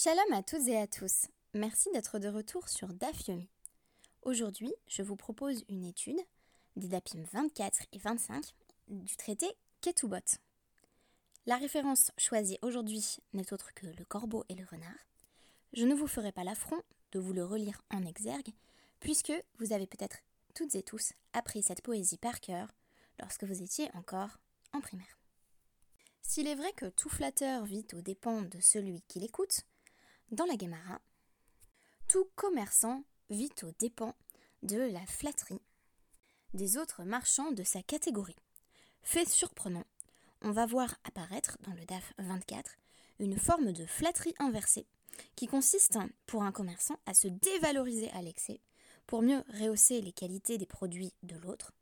Shalom à toutes et à tous, merci d'être de retour sur Daphium. Aujourd'hui, je vous propose une étude des Daphium 24 et 25 du traité Ketubot. La référence choisie aujourd'hui n'est autre que le corbeau et le renard. Je ne vous ferai pas l'affront de vous le relire en exergue, puisque vous avez peut-être toutes et tous appris cette poésie par cœur lorsque vous étiez encore en primaire. S'il est vrai que tout flatteur vit aux dépens de celui qui l'écoute, dans la Gemara, tout commerçant vit aux dépens de la flatterie des autres marchands de sa catégorie. Fait surprenant, on va voir apparaître dans le DAF 24 une forme de flatterie inversée qui consiste pour un commerçant à se dévaloriser à l'excès pour mieux rehausser les qualités des produits de l'autre.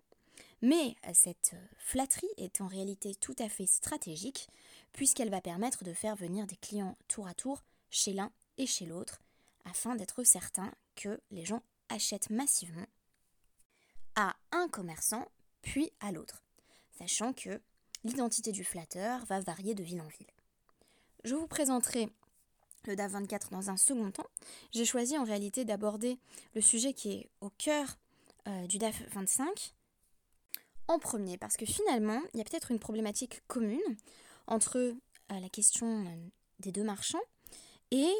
Mais cette flatterie est en réalité tout à fait stratégique puisqu'elle va permettre de faire venir des clients tour à tour chez l'un et chez l'autre, afin d'être certain que les gens achètent massivement à un commerçant, puis à l'autre, sachant que l'identité du flatteur va varier de ville en ville. Je vous présenterai le DAF 24 dans un second temps. J'ai choisi en réalité d'aborder le sujet qui est au cœur du DAF 25 en premier, parce que finalement, il y a peut-être une problématique commune entre la question des deux marchands et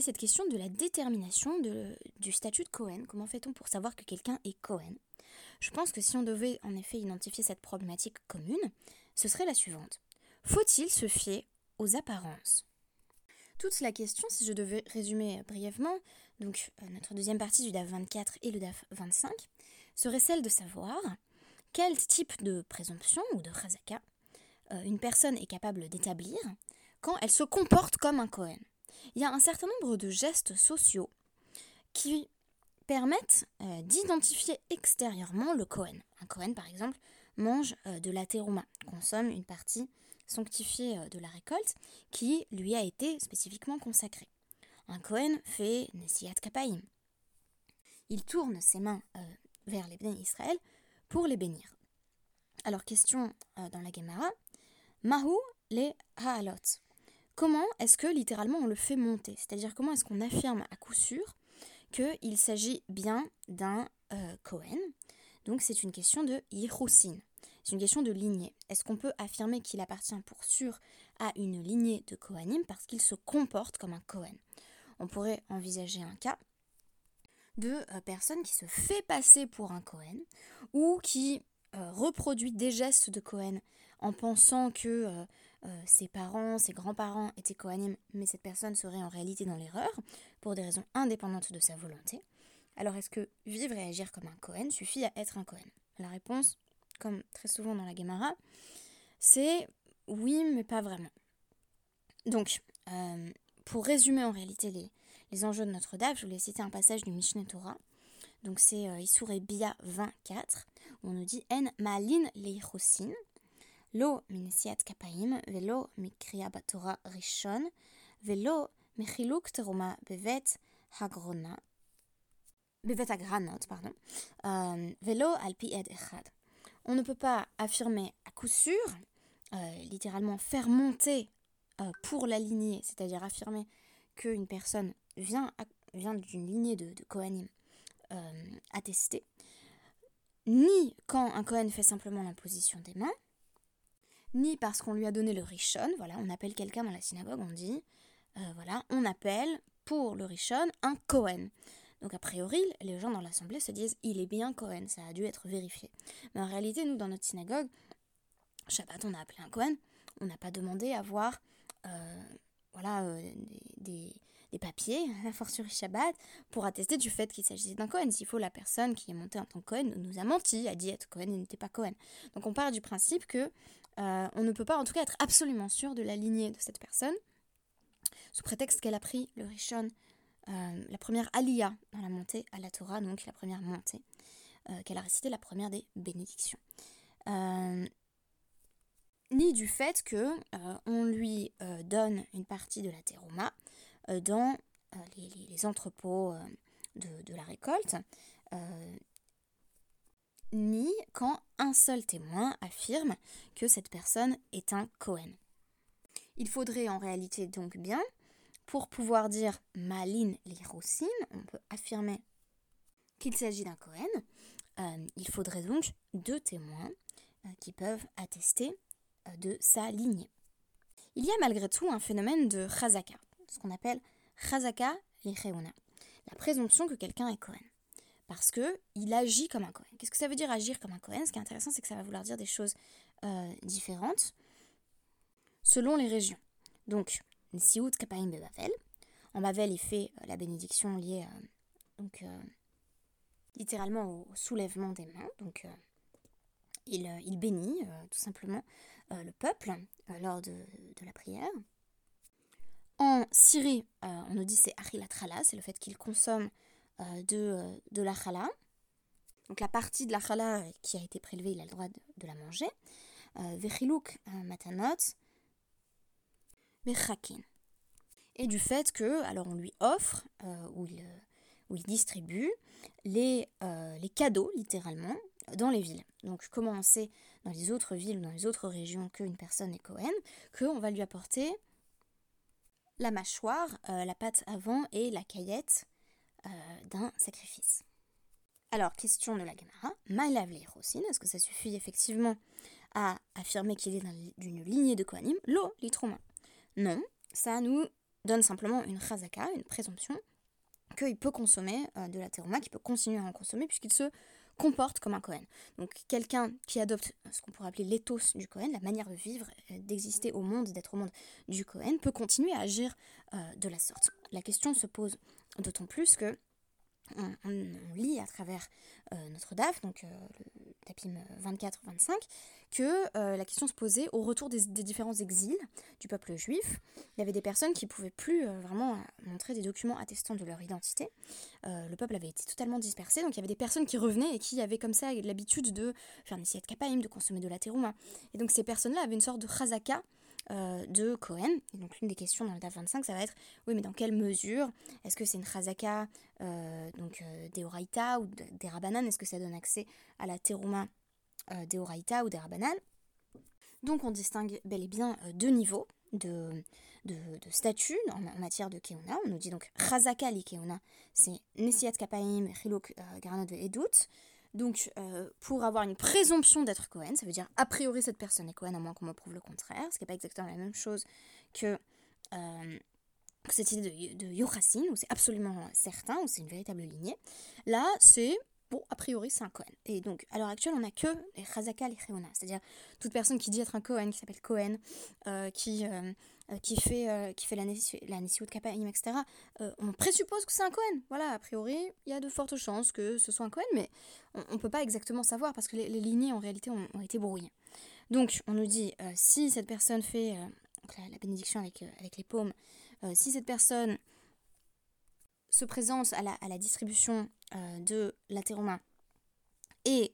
cette question de la détermination du statut de Kohen. Comment fait-on pour savoir que quelqu'un est Kohen? Je pense que si on devait en effet identifier cette problématique commune, ce serait la suivante. Faut-il se fier aux apparences? Toute la question, si je devais résumer brièvement, donc notre deuxième partie du DAF 24 et le DAF 25, serait celle de savoir quel type de présomption ou de razaka une personne est capable d'établir quand elle se comporte comme un Kohen. Il y a un certain nombre de gestes sociaux qui permettent d'identifier extérieurement le Kohen. Un Kohen, par exemple, mange de la terouma, consomme une partie sanctifiée de la récolte qui lui a été spécifiquement consacrée. Un Kohen fait Nesiyat Kapaim. Il tourne ses mains vers les bénis Israël pour les bénir. Alors, question dans la Guémara, Mahou les ha'alot. Comment est-ce que littéralement on le fait monter? C'est-à-dire comment est-ce qu'on affirme à coup sûr qu'il s'agit bien d'un Kohen? Donc c'est une question de yihusin, c'est une question de lignée. Est-ce qu'on peut affirmer qu'il appartient pour sûr à une lignée de Kohanim parce qu'il se comporte comme un Kohen? On pourrait envisager un cas de personne qui se fait passer pour un Kohen ou qui reproduit des gestes de Kohen en pensant que ses parents, ses grands-parents étaient Kohanim, mais cette personne serait en réalité dans l'erreur, pour des raisons indépendantes de sa volonté. Alors est-ce que vivre et agir comme un Kohen suffit à être un Kohen? La réponse, comme très souvent dans la Gemara, c'est oui, mais pas vraiment. Donc, pour résumer en réalité les enjeux de notre DAF, je voulais citer un passage du Mishneh Torah. Donc c'est Isure Bia 24, où on nous dit « En ma'alin leichosin » Lo minesiat kapaim, velo mikriya batora rishon, velo mechiluk terouma bevet agranot, velo alpi ed echad. On ne peut pas affirmer à coup sûr, littéralement faire monter pour la lignée, c'est-à-dire affirmer qu'une personne vient d'une lignée de Kohanim attestée, ni quand un Kohen fait simplement l'imposition des mains, ni parce qu'on lui a donné le rishon. Voilà, on appelle quelqu'un dans la synagogue, on dit, voilà, on appelle pour le rishon un Kohen. Donc a priori, les gens dans l'assemblée se disent, il est bien Kohen, ça a dû être vérifié. Mais en réalité, nous, dans notre synagogue, Shabbat, on a appelé un Kohen, on n'a pas demandé à voir des papiers, la fortiori Shabbat, pour attester du fait qu'il s'agissait d'un Kohen. S'il faut, la personne qui est montée en tant que Kohen nous a menti, a dit être Kohen et n'était pas Kohen. Donc on part du principe que on ne peut pas en tout cas être absolument sûr de la lignée de cette personne, sous prétexte qu'elle a pris le Rishon, la première Aliyah dans la montée à la Torah, donc la première montée, qu'elle a récité la première des bénédictions. Ni du fait qu'on lui donne une partie de la terouma dans les entrepôts de la récolte, ni quand un seul témoin affirme que cette personne est un Kohen. Il faudrait en réalité donc bien, Pour pouvoir dire « maline les yihusin », on peut affirmer qu'il s'agit d'un Kohen. Il faudrait donc deux témoins qui peuvent attester de sa lignée. Il y a malgré tout un phénomène de razaka, ce qu'on appelle « razaka les Kehuna », la présomption que quelqu'un est Kohen, parce qu'il agit comme un Kohen. Qu'est-ce que ça veut dire agir comme un Kohen? Ce qui est intéressant, c'est que ça va vouloir dire des choses différentes selon les régions. Donc, Nesiyat Kapaim de Bavel. En Bavel, il fait la bénédiction liée littéralement au soulèvement des mains. Donc, il bénit tout simplement le peuple lors de la prière. En Syrie, on nous dit c'est Achilat Chala, c'est le fait qu'il consomme de la Chala. Donc la partie de la Chala qui a été prélevée, il a le droit de la manger. Vechilouk Matanot, Mechakin. Et du fait que, alors on lui offre, ou il distribue, les cadeaux, littéralement, dans les villes. Donc comment on sait dans les autres villes ou dans les autres régions qu'une personne est Kohen, qu'on va lui apporter la mâchoire, la patte avant et la caillette d'un sacrifice. Alors, question de la Gemara, Maïlav les Rosines, est-ce que ça suffit effectivement à affirmer qu'il est d'une lignée de Kohanim, l'eau, l'itrouma? Non, ça nous donne simplement une razaka, une présomption qu'il peut consommer de la terouma, qu'il peut continuer à en consommer puisqu'il se comporte comme un Kohen. Donc quelqu'un qui adopte ce qu'on pourrait appeler l'éthos du Kohen, la manière de vivre, d'exister au monde, d'être au monde du Kohen, peut continuer à agir de la sorte. La question se pose d'autant plus que on lit à travers notre DAF, donc le Daphium 24-25, que la question se posait au retour des différents exils du peuple juif. Il y avait des personnes qui ne pouvaient plus vraiment montrer des documents attestant de leur identité. Le peuple avait été totalement dispersé, donc il y avait des personnes qui revenaient et qui avaient comme ça l'habitude de faire Nesiyat Kapaim, de consommer de la terouma. Et donc ces personnes-là avaient une sorte de chazaka de Kohen. Et donc l'une des questions dans le DAF 25, ça va être, oui mais dans quelle mesure, est-ce que c'est une razaka des oraita ou des Rabbanan, est-ce que ça donne accès à la terouma des oraita ou des Rabbanan? Donc on distingue bel et bien deux niveaux de statut en matière de Kehuna. On nous dit donc razaka li Kehuna, c'est Nesiyat Kapaim, Chiluk Garanot de Edut. Donc, pour avoir une présomption d'être Kohen, ça veut dire a priori cette personne est Kohen, à moins qu'on me prouve le contraire, ce qui n'est pas exactement la même chose que cette idée de yohassines, où c'est absolument certain, où c'est une véritable lignée. Là, c'est, bon, a priori, c'est un Kohen. Et donc, à l'heure actuelle, on n'a que les razaka, les Kehuna, c'est-à-dire toute personne qui dit être un Kohen, qui s'appelle Kohen, qui fait la Nesiyat Kapaim, etc., on présuppose que c'est un Kohen. Voilà, a priori, il y a de fortes chances que ce soit un Kohen, mais on ne peut pas exactement savoir, parce que les lignées, en réalité, ont été brouillées. Donc, on nous dit, si cette personne fait la bénédiction avec les paumes, si cette personne se présente à la distribution de la terouma et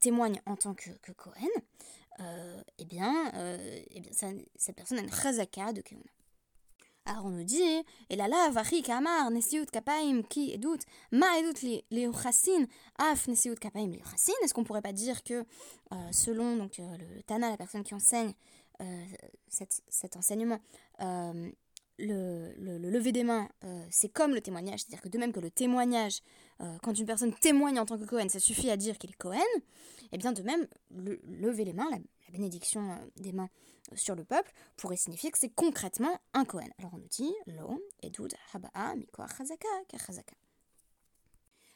témoigne en tant que Kohen, cette personne a une razaka de Kehuna. Alors on nous dit, et là, varik amar Nesiyat Kapaim ki edut ma edut les yohassines af Nesiyat Kapaim les yohassines. Est-ce qu'on pourrait pas dire que selon donc le Tana, la personne qui enseigne cet enseignement, le lever des mains, c'est comme le témoignage, c'est-à-dire que de même que le témoignage, quand une personne témoigne en tant que Kohen, ça suffit à dire qu'il est Kohen, et bien de même, le lever les mains, la bénédiction des mains sur le peuple, pourrait signifier que c'est concrètement un Kohen. Alors on nous dit, lo, edud, haba'a, mikoa, chazaka, ka chazaka.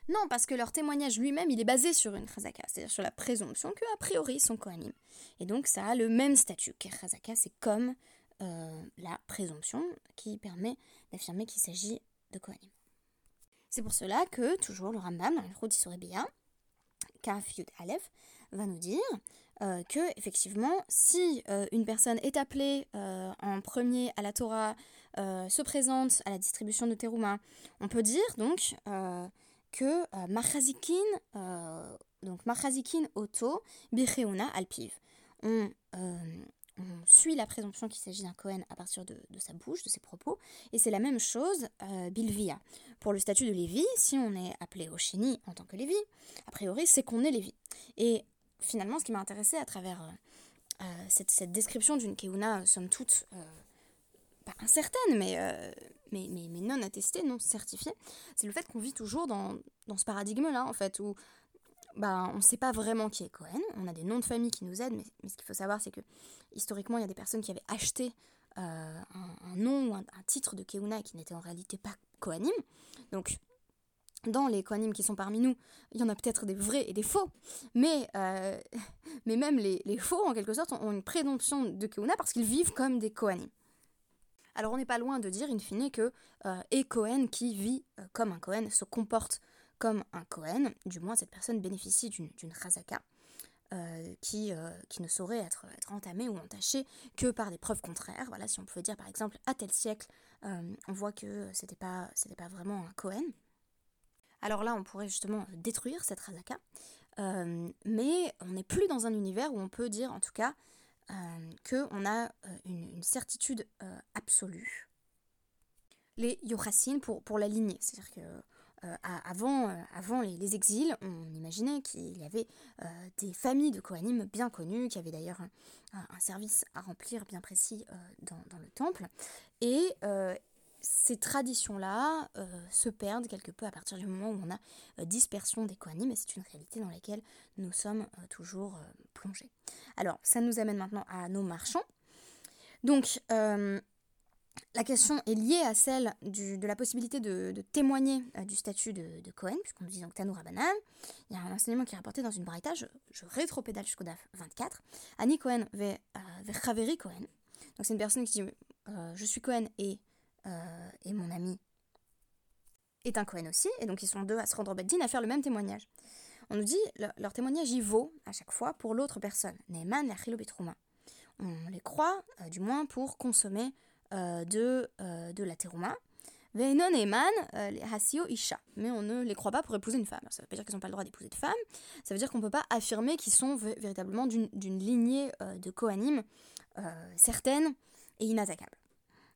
Non, parce que leur témoignage lui-même, il est basé sur une chazaka, c'est-à-dire sur la présomption qu'a priori ils sont Kohanim. Et donc ça a le même statut, ka chazaka, c'est comme la présomption qui permet d'affirmer qu'il s'agit de Kohanim. C'est pour cela que, toujours, le Rambam, dans le Khudisourebiya, Kaf Yud Alev, va nous dire que, effectivement, si une personne est appelée en premier à la Torah, se présente à la distribution de terouma, on peut dire donc que machazikin oto bicheuna alpiv. On suit la présomption qu'il s'agit d'un Kohen à partir de sa bouche, de ses propos, et c'est la même chose Bilvia. Pour le statut de Lévi, si on est appelé au Chéni en tant que Lévi, a priori c'est qu'on est Lévi. Et finalement, ce qui m'a intéressée à travers cette description d'une Kehuna, somme toute, pas certaine, mais non attestée, non certifiée, c'est le fait qu'on vit toujours dans ce paradigme-là, en fait, où on ne sait pas vraiment qui est Cohen, on a des noms de famille qui nous aident, mais ce qu'il faut savoir, c'est que historiquement, il y a des personnes qui avaient acheté un nom ou un titre de Kehuna qui n'était en réalité pas Kohanim. Donc, dans les Kohanim qui sont parmi nous, il y en a peut-être des vrais et des faux, mais même les faux, en quelque sorte, ont une présomption de Kehuna parce qu'ils vivent comme des Kohanim. Alors, on n'est pas loin de dire, in fine, que et Kohen qui vit comme un Kohen se comporte comme un Kohen, du moins cette personne bénéficie d'une razaka qui ne saurait être entamée ou entachée que par des preuves contraires. Voilà, si on pouvait dire par exemple à tel siècle, on voit que c'était pas vraiment un Kohen. Alors là, on pourrait justement détruire cette razaka, mais on n'est plus dans un univers où on peut dire en tout cas qu'on a une certitude absolue. Les yohassines pour la lignée, c'est-à-dire que avant les exils, on imaginait qu'il y avait des familles de Kohanim bien connues, qui avaient d'ailleurs un service à remplir bien précis dans le temple, et ces traditions-là se perdent quelque peu à partir du moment où on a dispersion des Kohanim, et c'est une réalité dans laquelle nous sommes toujours plongés. Alors, ça nous amène maintenant à nos marchands. Donc, la question est liée à celle de la possibilité de témoigner du statut de Kohen, puisqu'on nous dit donc Tanou Rabbanan. Il y a un enseignement qui est rapporté dans une baraita, je rétropédale jusqu'au DAF 24. Ani Kohen ve Chaveri Kohen. Donc c'est une personne qui dit je suis Kohen et mon ami est un Kohen aussi. Et donc ils sont deux à se rendre au Beth Din à faire le même témoignage. On nous dit leur témoignage y vaut à chaque fois pour l'autre personne. Neeman la Chilo Betrouma. On les croit, du moins pour consommer de la terouma, mais on ne les croit pas pour épouser une femme. Ça ne veut pas dire qu'ils n'ont pas le droit d'épouser de femmes, ça veut dire qu'on ne peut pas affirmer qu'ils sont véritablement d'une lignée de Kohanim certaine et inattaquable.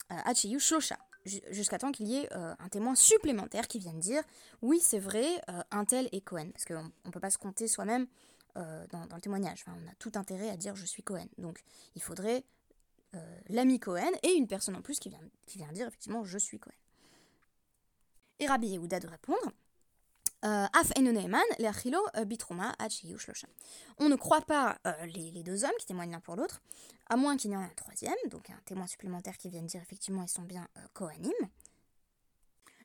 Hachiyu Shlosha, jusqu'à temps qu'il y ait un témoin supplémentaire qui vienne dire « Oui, c'est vrai, un tel est Kohen », parce qu'on ne peut pas se compter soi-même dans le témoignage. Enfin, on a tout intérêt à dire « Je suis Kohen ». Donc, il faudrait l'ami Cohen et une personne en plus qui vient dire effectivement je suis Cohen. Et Rabbi Yehuda de répondre Af enoneman leachilo bitruma achiyu shlosha. On ne croit pas les deux hommes qui témoignent l'un pour l'autre, à moins qu'il y en ait un troisième, donc un témoin supplémentaire qui vienne dire effectivement ils sont bien Kohanim,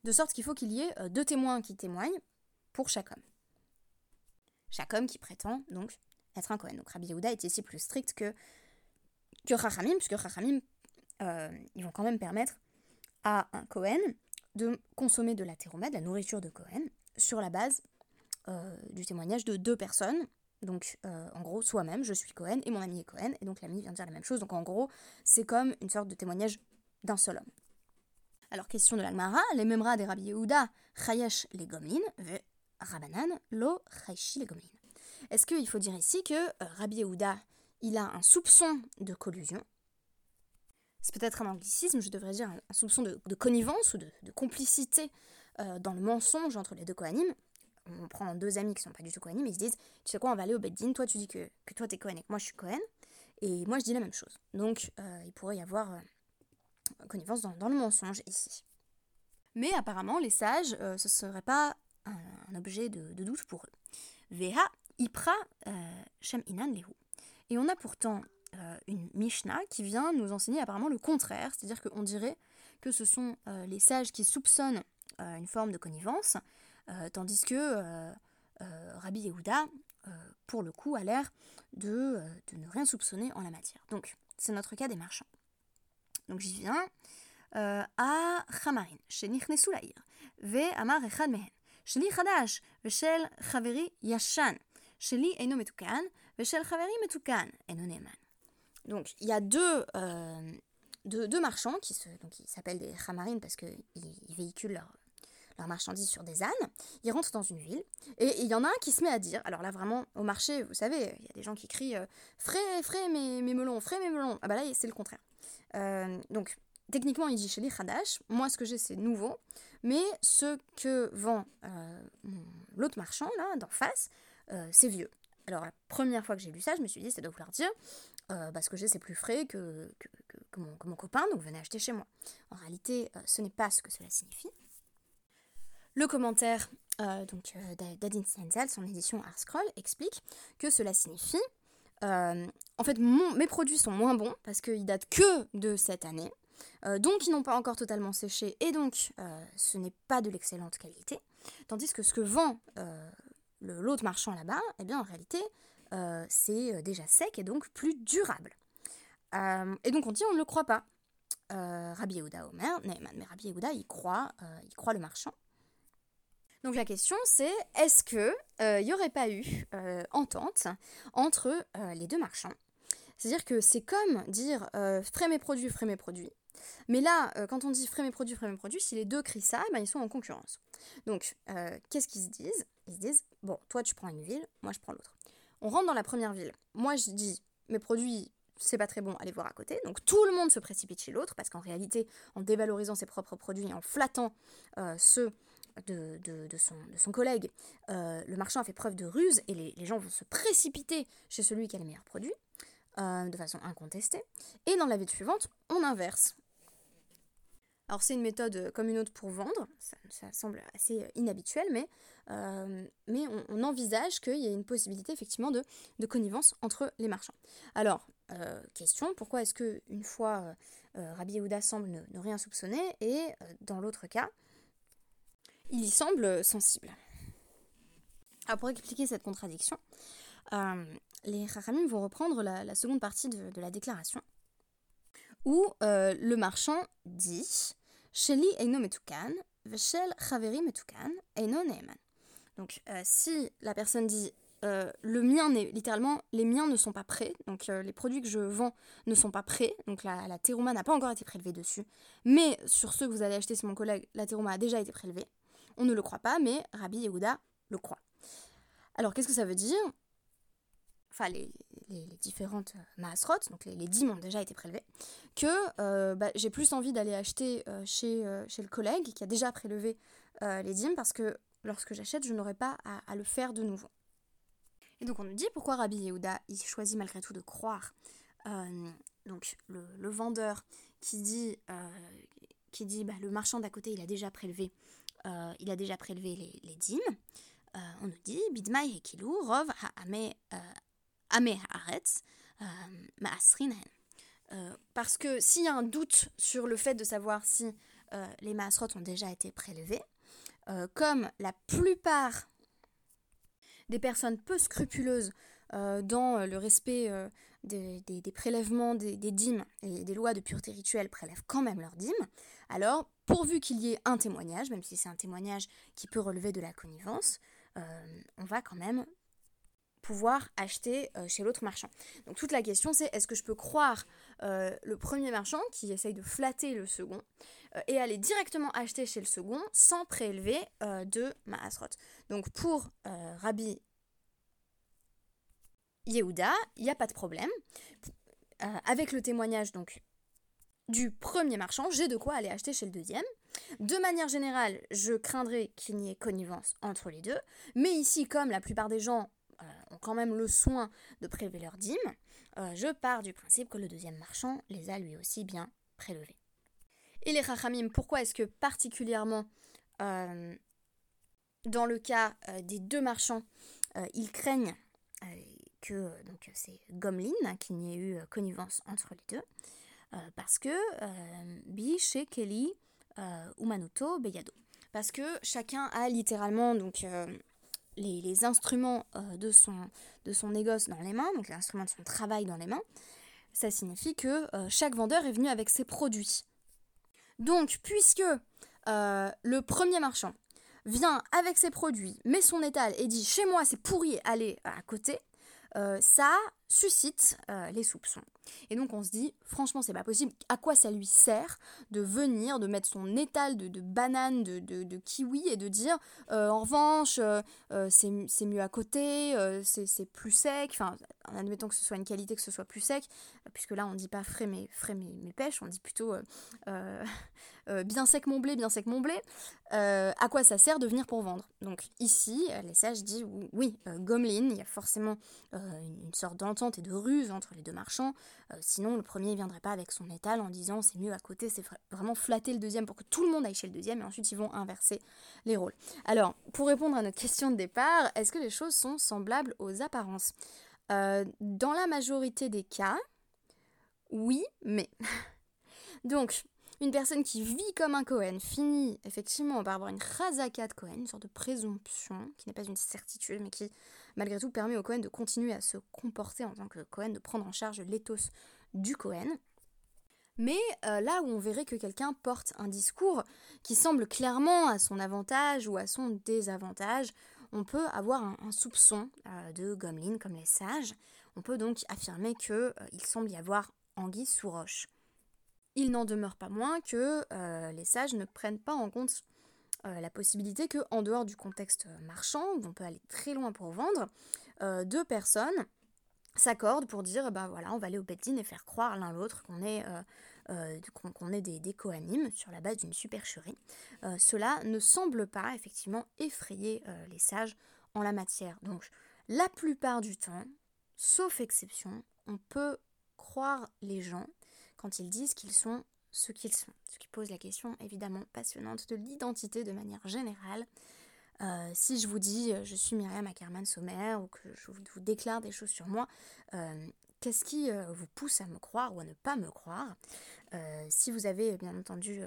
de sorte qu'il faut qu'il y ait deux témoins qui témoignent pour chaque homme. Chaque homme qui prétend donc être un Cohen. Donc Rabbi Yehuda est ici plus strict que Rachamim, puisque Rachamim, ils vont quand même permettre à un Kohen de consommer de la terouma, de la nourriture de Kohen, sur la base du témoignage de deux personnes. Donc, en gros, soi-même, je suis Kohen et mon ami est Kohen, et donc l'ami vient dire la même chose. Donc, en gros, c'est comme une sorte de témoignage d'un seul homme. Alors, question de la Gemara, les mémras des Rabbi Yehuda, Chayesh les Gomlin, ve Rabbanan, lo Chayeshi les Gomlin. Est-ce qu'il faut dire ici que Rabbi Yehuda, il a un soupçon de collusion, c'est peut-être un anglicisme, je devrais dire un soupçon de connivence ou de complicité dans le mensonge entre les deux Kohanim. On prend deux amis qui ne sont pas du tout Kohanim, ils se disent « Tu sais quoi, on va aller au Beth Din, toi tu dis que toi t'es Kohen et que moi je suis Kohen, et moi je dis la même chose. » Donc il pourrait y avoir connivence dans le mensonge ici. Mais apparemment, les sages, ce ne serait pas un objet de doute pour eux. « Veha ipra shem inan lehu » Et on a pourtant une Mishnah qui vient nous enseigner apparemment le contraire, c'est-à-dire qu'on dirait que ce sont les sages qui soupçonnent une forme de connivence, tandis que Rabbi Yehuda, pour le coup, a l'air de ne rien soupçonner en la matière. Donc, c'est notre cas des marchands. Donc, j'y viens à Hamarin, chez Nichnesu Laïr, Ve Amar Echad Mehen, chez Li Hadash, Ve Shel Chaveri Yashan. Donc, il y a deux marchands qui s'appellent des Chamarim parce qu'ils véhiculent leurs marchandises sur des ânes. Ils rentrent dans une ville et il y en a un qui se met à dire, alors là vraiment au marché, vous savez, il y a des gens qui crient « Frais mes melons ». Ah bah là, c'est le contraire. Donc, techniquement, il dit chez les Khadash, moi ce que j'ai c'est nouveau, mais ce que vend l'autre marchand là d'en face, c'est vieux. Alors la première fois que j'ai lu ça, je me suis dit, ça doit vouloir dire, ce que j'ai c'est plus frais que que mon copain, donc venez acheter chez moi. En réalité, ce n'est pas ce que cela signifie. Le commentaire d'Adin Steinzel, son édition Art Scroll, explique que cela signifie en fait, mes produits sont moins bons parce qu'ils datent que de cette année, donc ils n'ont pas encore totalement séché et donc ce n'est pas de l'excellente qualité, tandis que ce que vend l'autre marchand là-bas, eh bien en réalité c'est déjà sec et donc plus durable. Et donc on dit on ne le croit pas. Rabbi Yehuda Omer, mais Rabbi Yehuda il croit le marchand. Donc la question c'est, est-ce qu'il n'y aurait pas eu entente entre les deux marchands? C'est-à-dire que c'est comme dire frais mes produits, mais là quand on dit frais mes produits, si les deux crient ça, ben, ils sont en concurrence. Donc qu'est-ce qu'ils se disent? Ils se disent, bon toi tu prends une ville, moi je prends l'autre. On rentre dans la première ville, moi je dis mes produits c'est pas très bon, allez voir à côté. Donc tout le monde se précipite chez l'autre, parce qu'en réalité en dévalorisant ses propres produits, en flattant ceux de son collègue, le marchand a fait preuve de ruse et les gens vont se précipiter chez celui qui a les meilleurs produits de façon incontestée. Et dans la ville suivante, on inverse. Alors c'est une méthode comme une autre pour vendre, ça semble assez inhabituel, mais on envisage qu'il y a une possibilité effectivement de connivence entre les marchands. Alors, question, pourquoi est-ce qu'une fois Rabbi Yehuda semble ne rien soupçonner et dans l'autre cas, il y semble sensible? Alors pour expliquer cette contradiction, les Rachamim vont reprendre la seconde partie de la déclaration, où le marchand dit « Sheli eino metukan, veshel chaveri metukan, eino neeman ». Donc si la personne dit le mien n'est littéralement, les miens ne sont pas prêts, donc les produits que je vends ne sont pas prêts, donc la terouma n'a pas encore été prélevée dessus, mais sur ceux que vous allez acheter, c'est mon collègue, la terouma a déjà été prélevée. On ne le croit pas, mais Rabbi Yehuda le croit. Alors qu'est-ce que ça veut dire? Enfin, les différentes maasrot, donc les dîmes ont déjà été prélevées, que j'ai plus envie d'aller acheter chez le collègue qui a déjà prélevé les dîmes, parce que lorsque j'achète, je n'aurai pas à le faire de nouveau. Et donc on nous dit pourquoi Rabbi Yehuda il choisit malgré tout de croire donc le vendeur qui dit bah, le marchand d'à côté il a déjà prélevé les dîmes. On nous dit bidmai hekilu rov ha'ame Meharet, maasrin. Parce que s'il y a un doute sur le fait de savoir si les maasrot ont déjà été prélevés, comme la plupart des personnes peu scrupuleuses dans le respect des prélèvements des dîmes et des lois de pureté rituelle prélèvent quand même leurs dîmes, alors pourvu qu'il y ait un témoignage, même si c'est un témoignage qui peut relever de la connivence, on va quand même pouvoir acheter chez l'autre marchand. Donc toute la question c'est, est-ce que je peux croire le premier marchand qui essaye de flatter le second et aller directement acheter chez le second sans prélever de maasrot? Donc pour Rabbi Yehuda, il n'y a pas de problème. Avec le témoignage donc du premier marchand, j'ai de quoi aller acheter chez le deuxième. De manière générale, je craindrais qu'il n'y ait connivence entre les deux, mais ici comme la plupart des gens ont quand même le soin de prélever leurs dîmes, je pars du principe que le deuxième marchand les a lui aussi bien prélevés. Et les Rachamim, pourquoi est-ce que particulièrement dans le cas des deux marchands, ils craignent que donc, c'est Gomlin, qu'il n'y ait eu connivence entre les deux? Parce que Bi, She, Kelly, Umanuto, Beyado. Parce que chacun a littéralement donc les instruments de son négoce dans les mains, donc l'instrument de son travail dans les mains. Ça signifie que chaque vendeur est venu avec ses produits. Donc, puisque le premier marchand vient avec ses produits, met son étal et dit « chez moi c'est pourri, allez à côté », ça suscite les soupçons. Et donc on se dit, franchement c'est pas possible, à quoi ça lui sert de venir, de mettre son étal de bananes, de kiwis et de dire en revanche c'est mieux à côté, c'est plus sec, enfin en admettant que ce soit une qualité, que ce soit plus sec, puisque là on dit pas frais mes pêches, on dit plutôt bien sec mon blé, à quoi ça sert de venir pour vendre? Donc ici les sages disent oui, Gomlin, il y a forcément une sorte d'entente d'entente et de ruse entre les deux marchands, sinon le premier ne viendrait pas avec son étal en disant c'est mieux à côté, c'est vraiment flatter le deuxième pour que tout le monde aille chez le deuxième, et ensuite ils vont inverser les rôles. Alors, pour répondre à notre question de départ, est-ce que les choses sont semblables aux apparences ? Dans la majorité des cas, oui, mais... Donc, une personne qui vit comme un Kohen finit effectivement par avoir une razaka de Kohen, une sorte de présomption, qui n'est pas une certitude, mais qui, malgré tout, permet au Kohen de continuer à se comporter en tant que Kohen, de prendre en charge l'éthos du Kohen. Mais là où on verrait que quelqu'un porte un discours qui semble clairement à son avantage ou à son désavantage, on peut avoir un soupçon de Gomlin comme les sages. On peut donc affirmer qu'il semble y avoir anguille sous roche. Il n'en demeure pas moins que les sages ne prennent pas en compte la possibilité que, en dehors du contexte marchand, où on peut aller très loin pour vendre, deux personnes s'accordent pour dire bah voilà, on va aller au Beth Din et faire croire l'un l'autre qu'on est des Kohanim sur la base d'une supercherie. Cela ne semble pas effectivement effrayer les sages en la matière. Donc la plupart du temps, sauf exception, on peut croire les gens quand ils disent qu'ils sont ce qu'ils sont. Ce qui pose la question évidemment passionnante de l'identité de manière générale. Si je vous dis je suis Myriam Ackermann-Sommer ou que je vous déclare des choses sur moi, qu'est-ce qui vous pousse à me croire ou à ne pas me croire ? Si vous avez bien entendu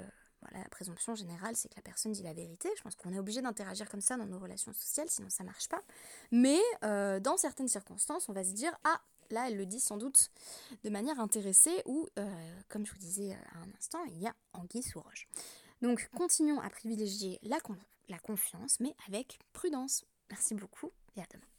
la présomption générale, c'est que la personne dit la vérité. Je pense qu'on est obligé d'interagir comme ça dans nos relations sociales, sinon ça marche pas. Mais dans certaines circonstances, on va se dire ah, là, elle le dit sans doute de manière intéressée ou, comme je vous disais à un instant, il y a anguille sous roche. Donc, continuons à privilégier la confiance, mais avec prudence. Merci beaucoup et à demain.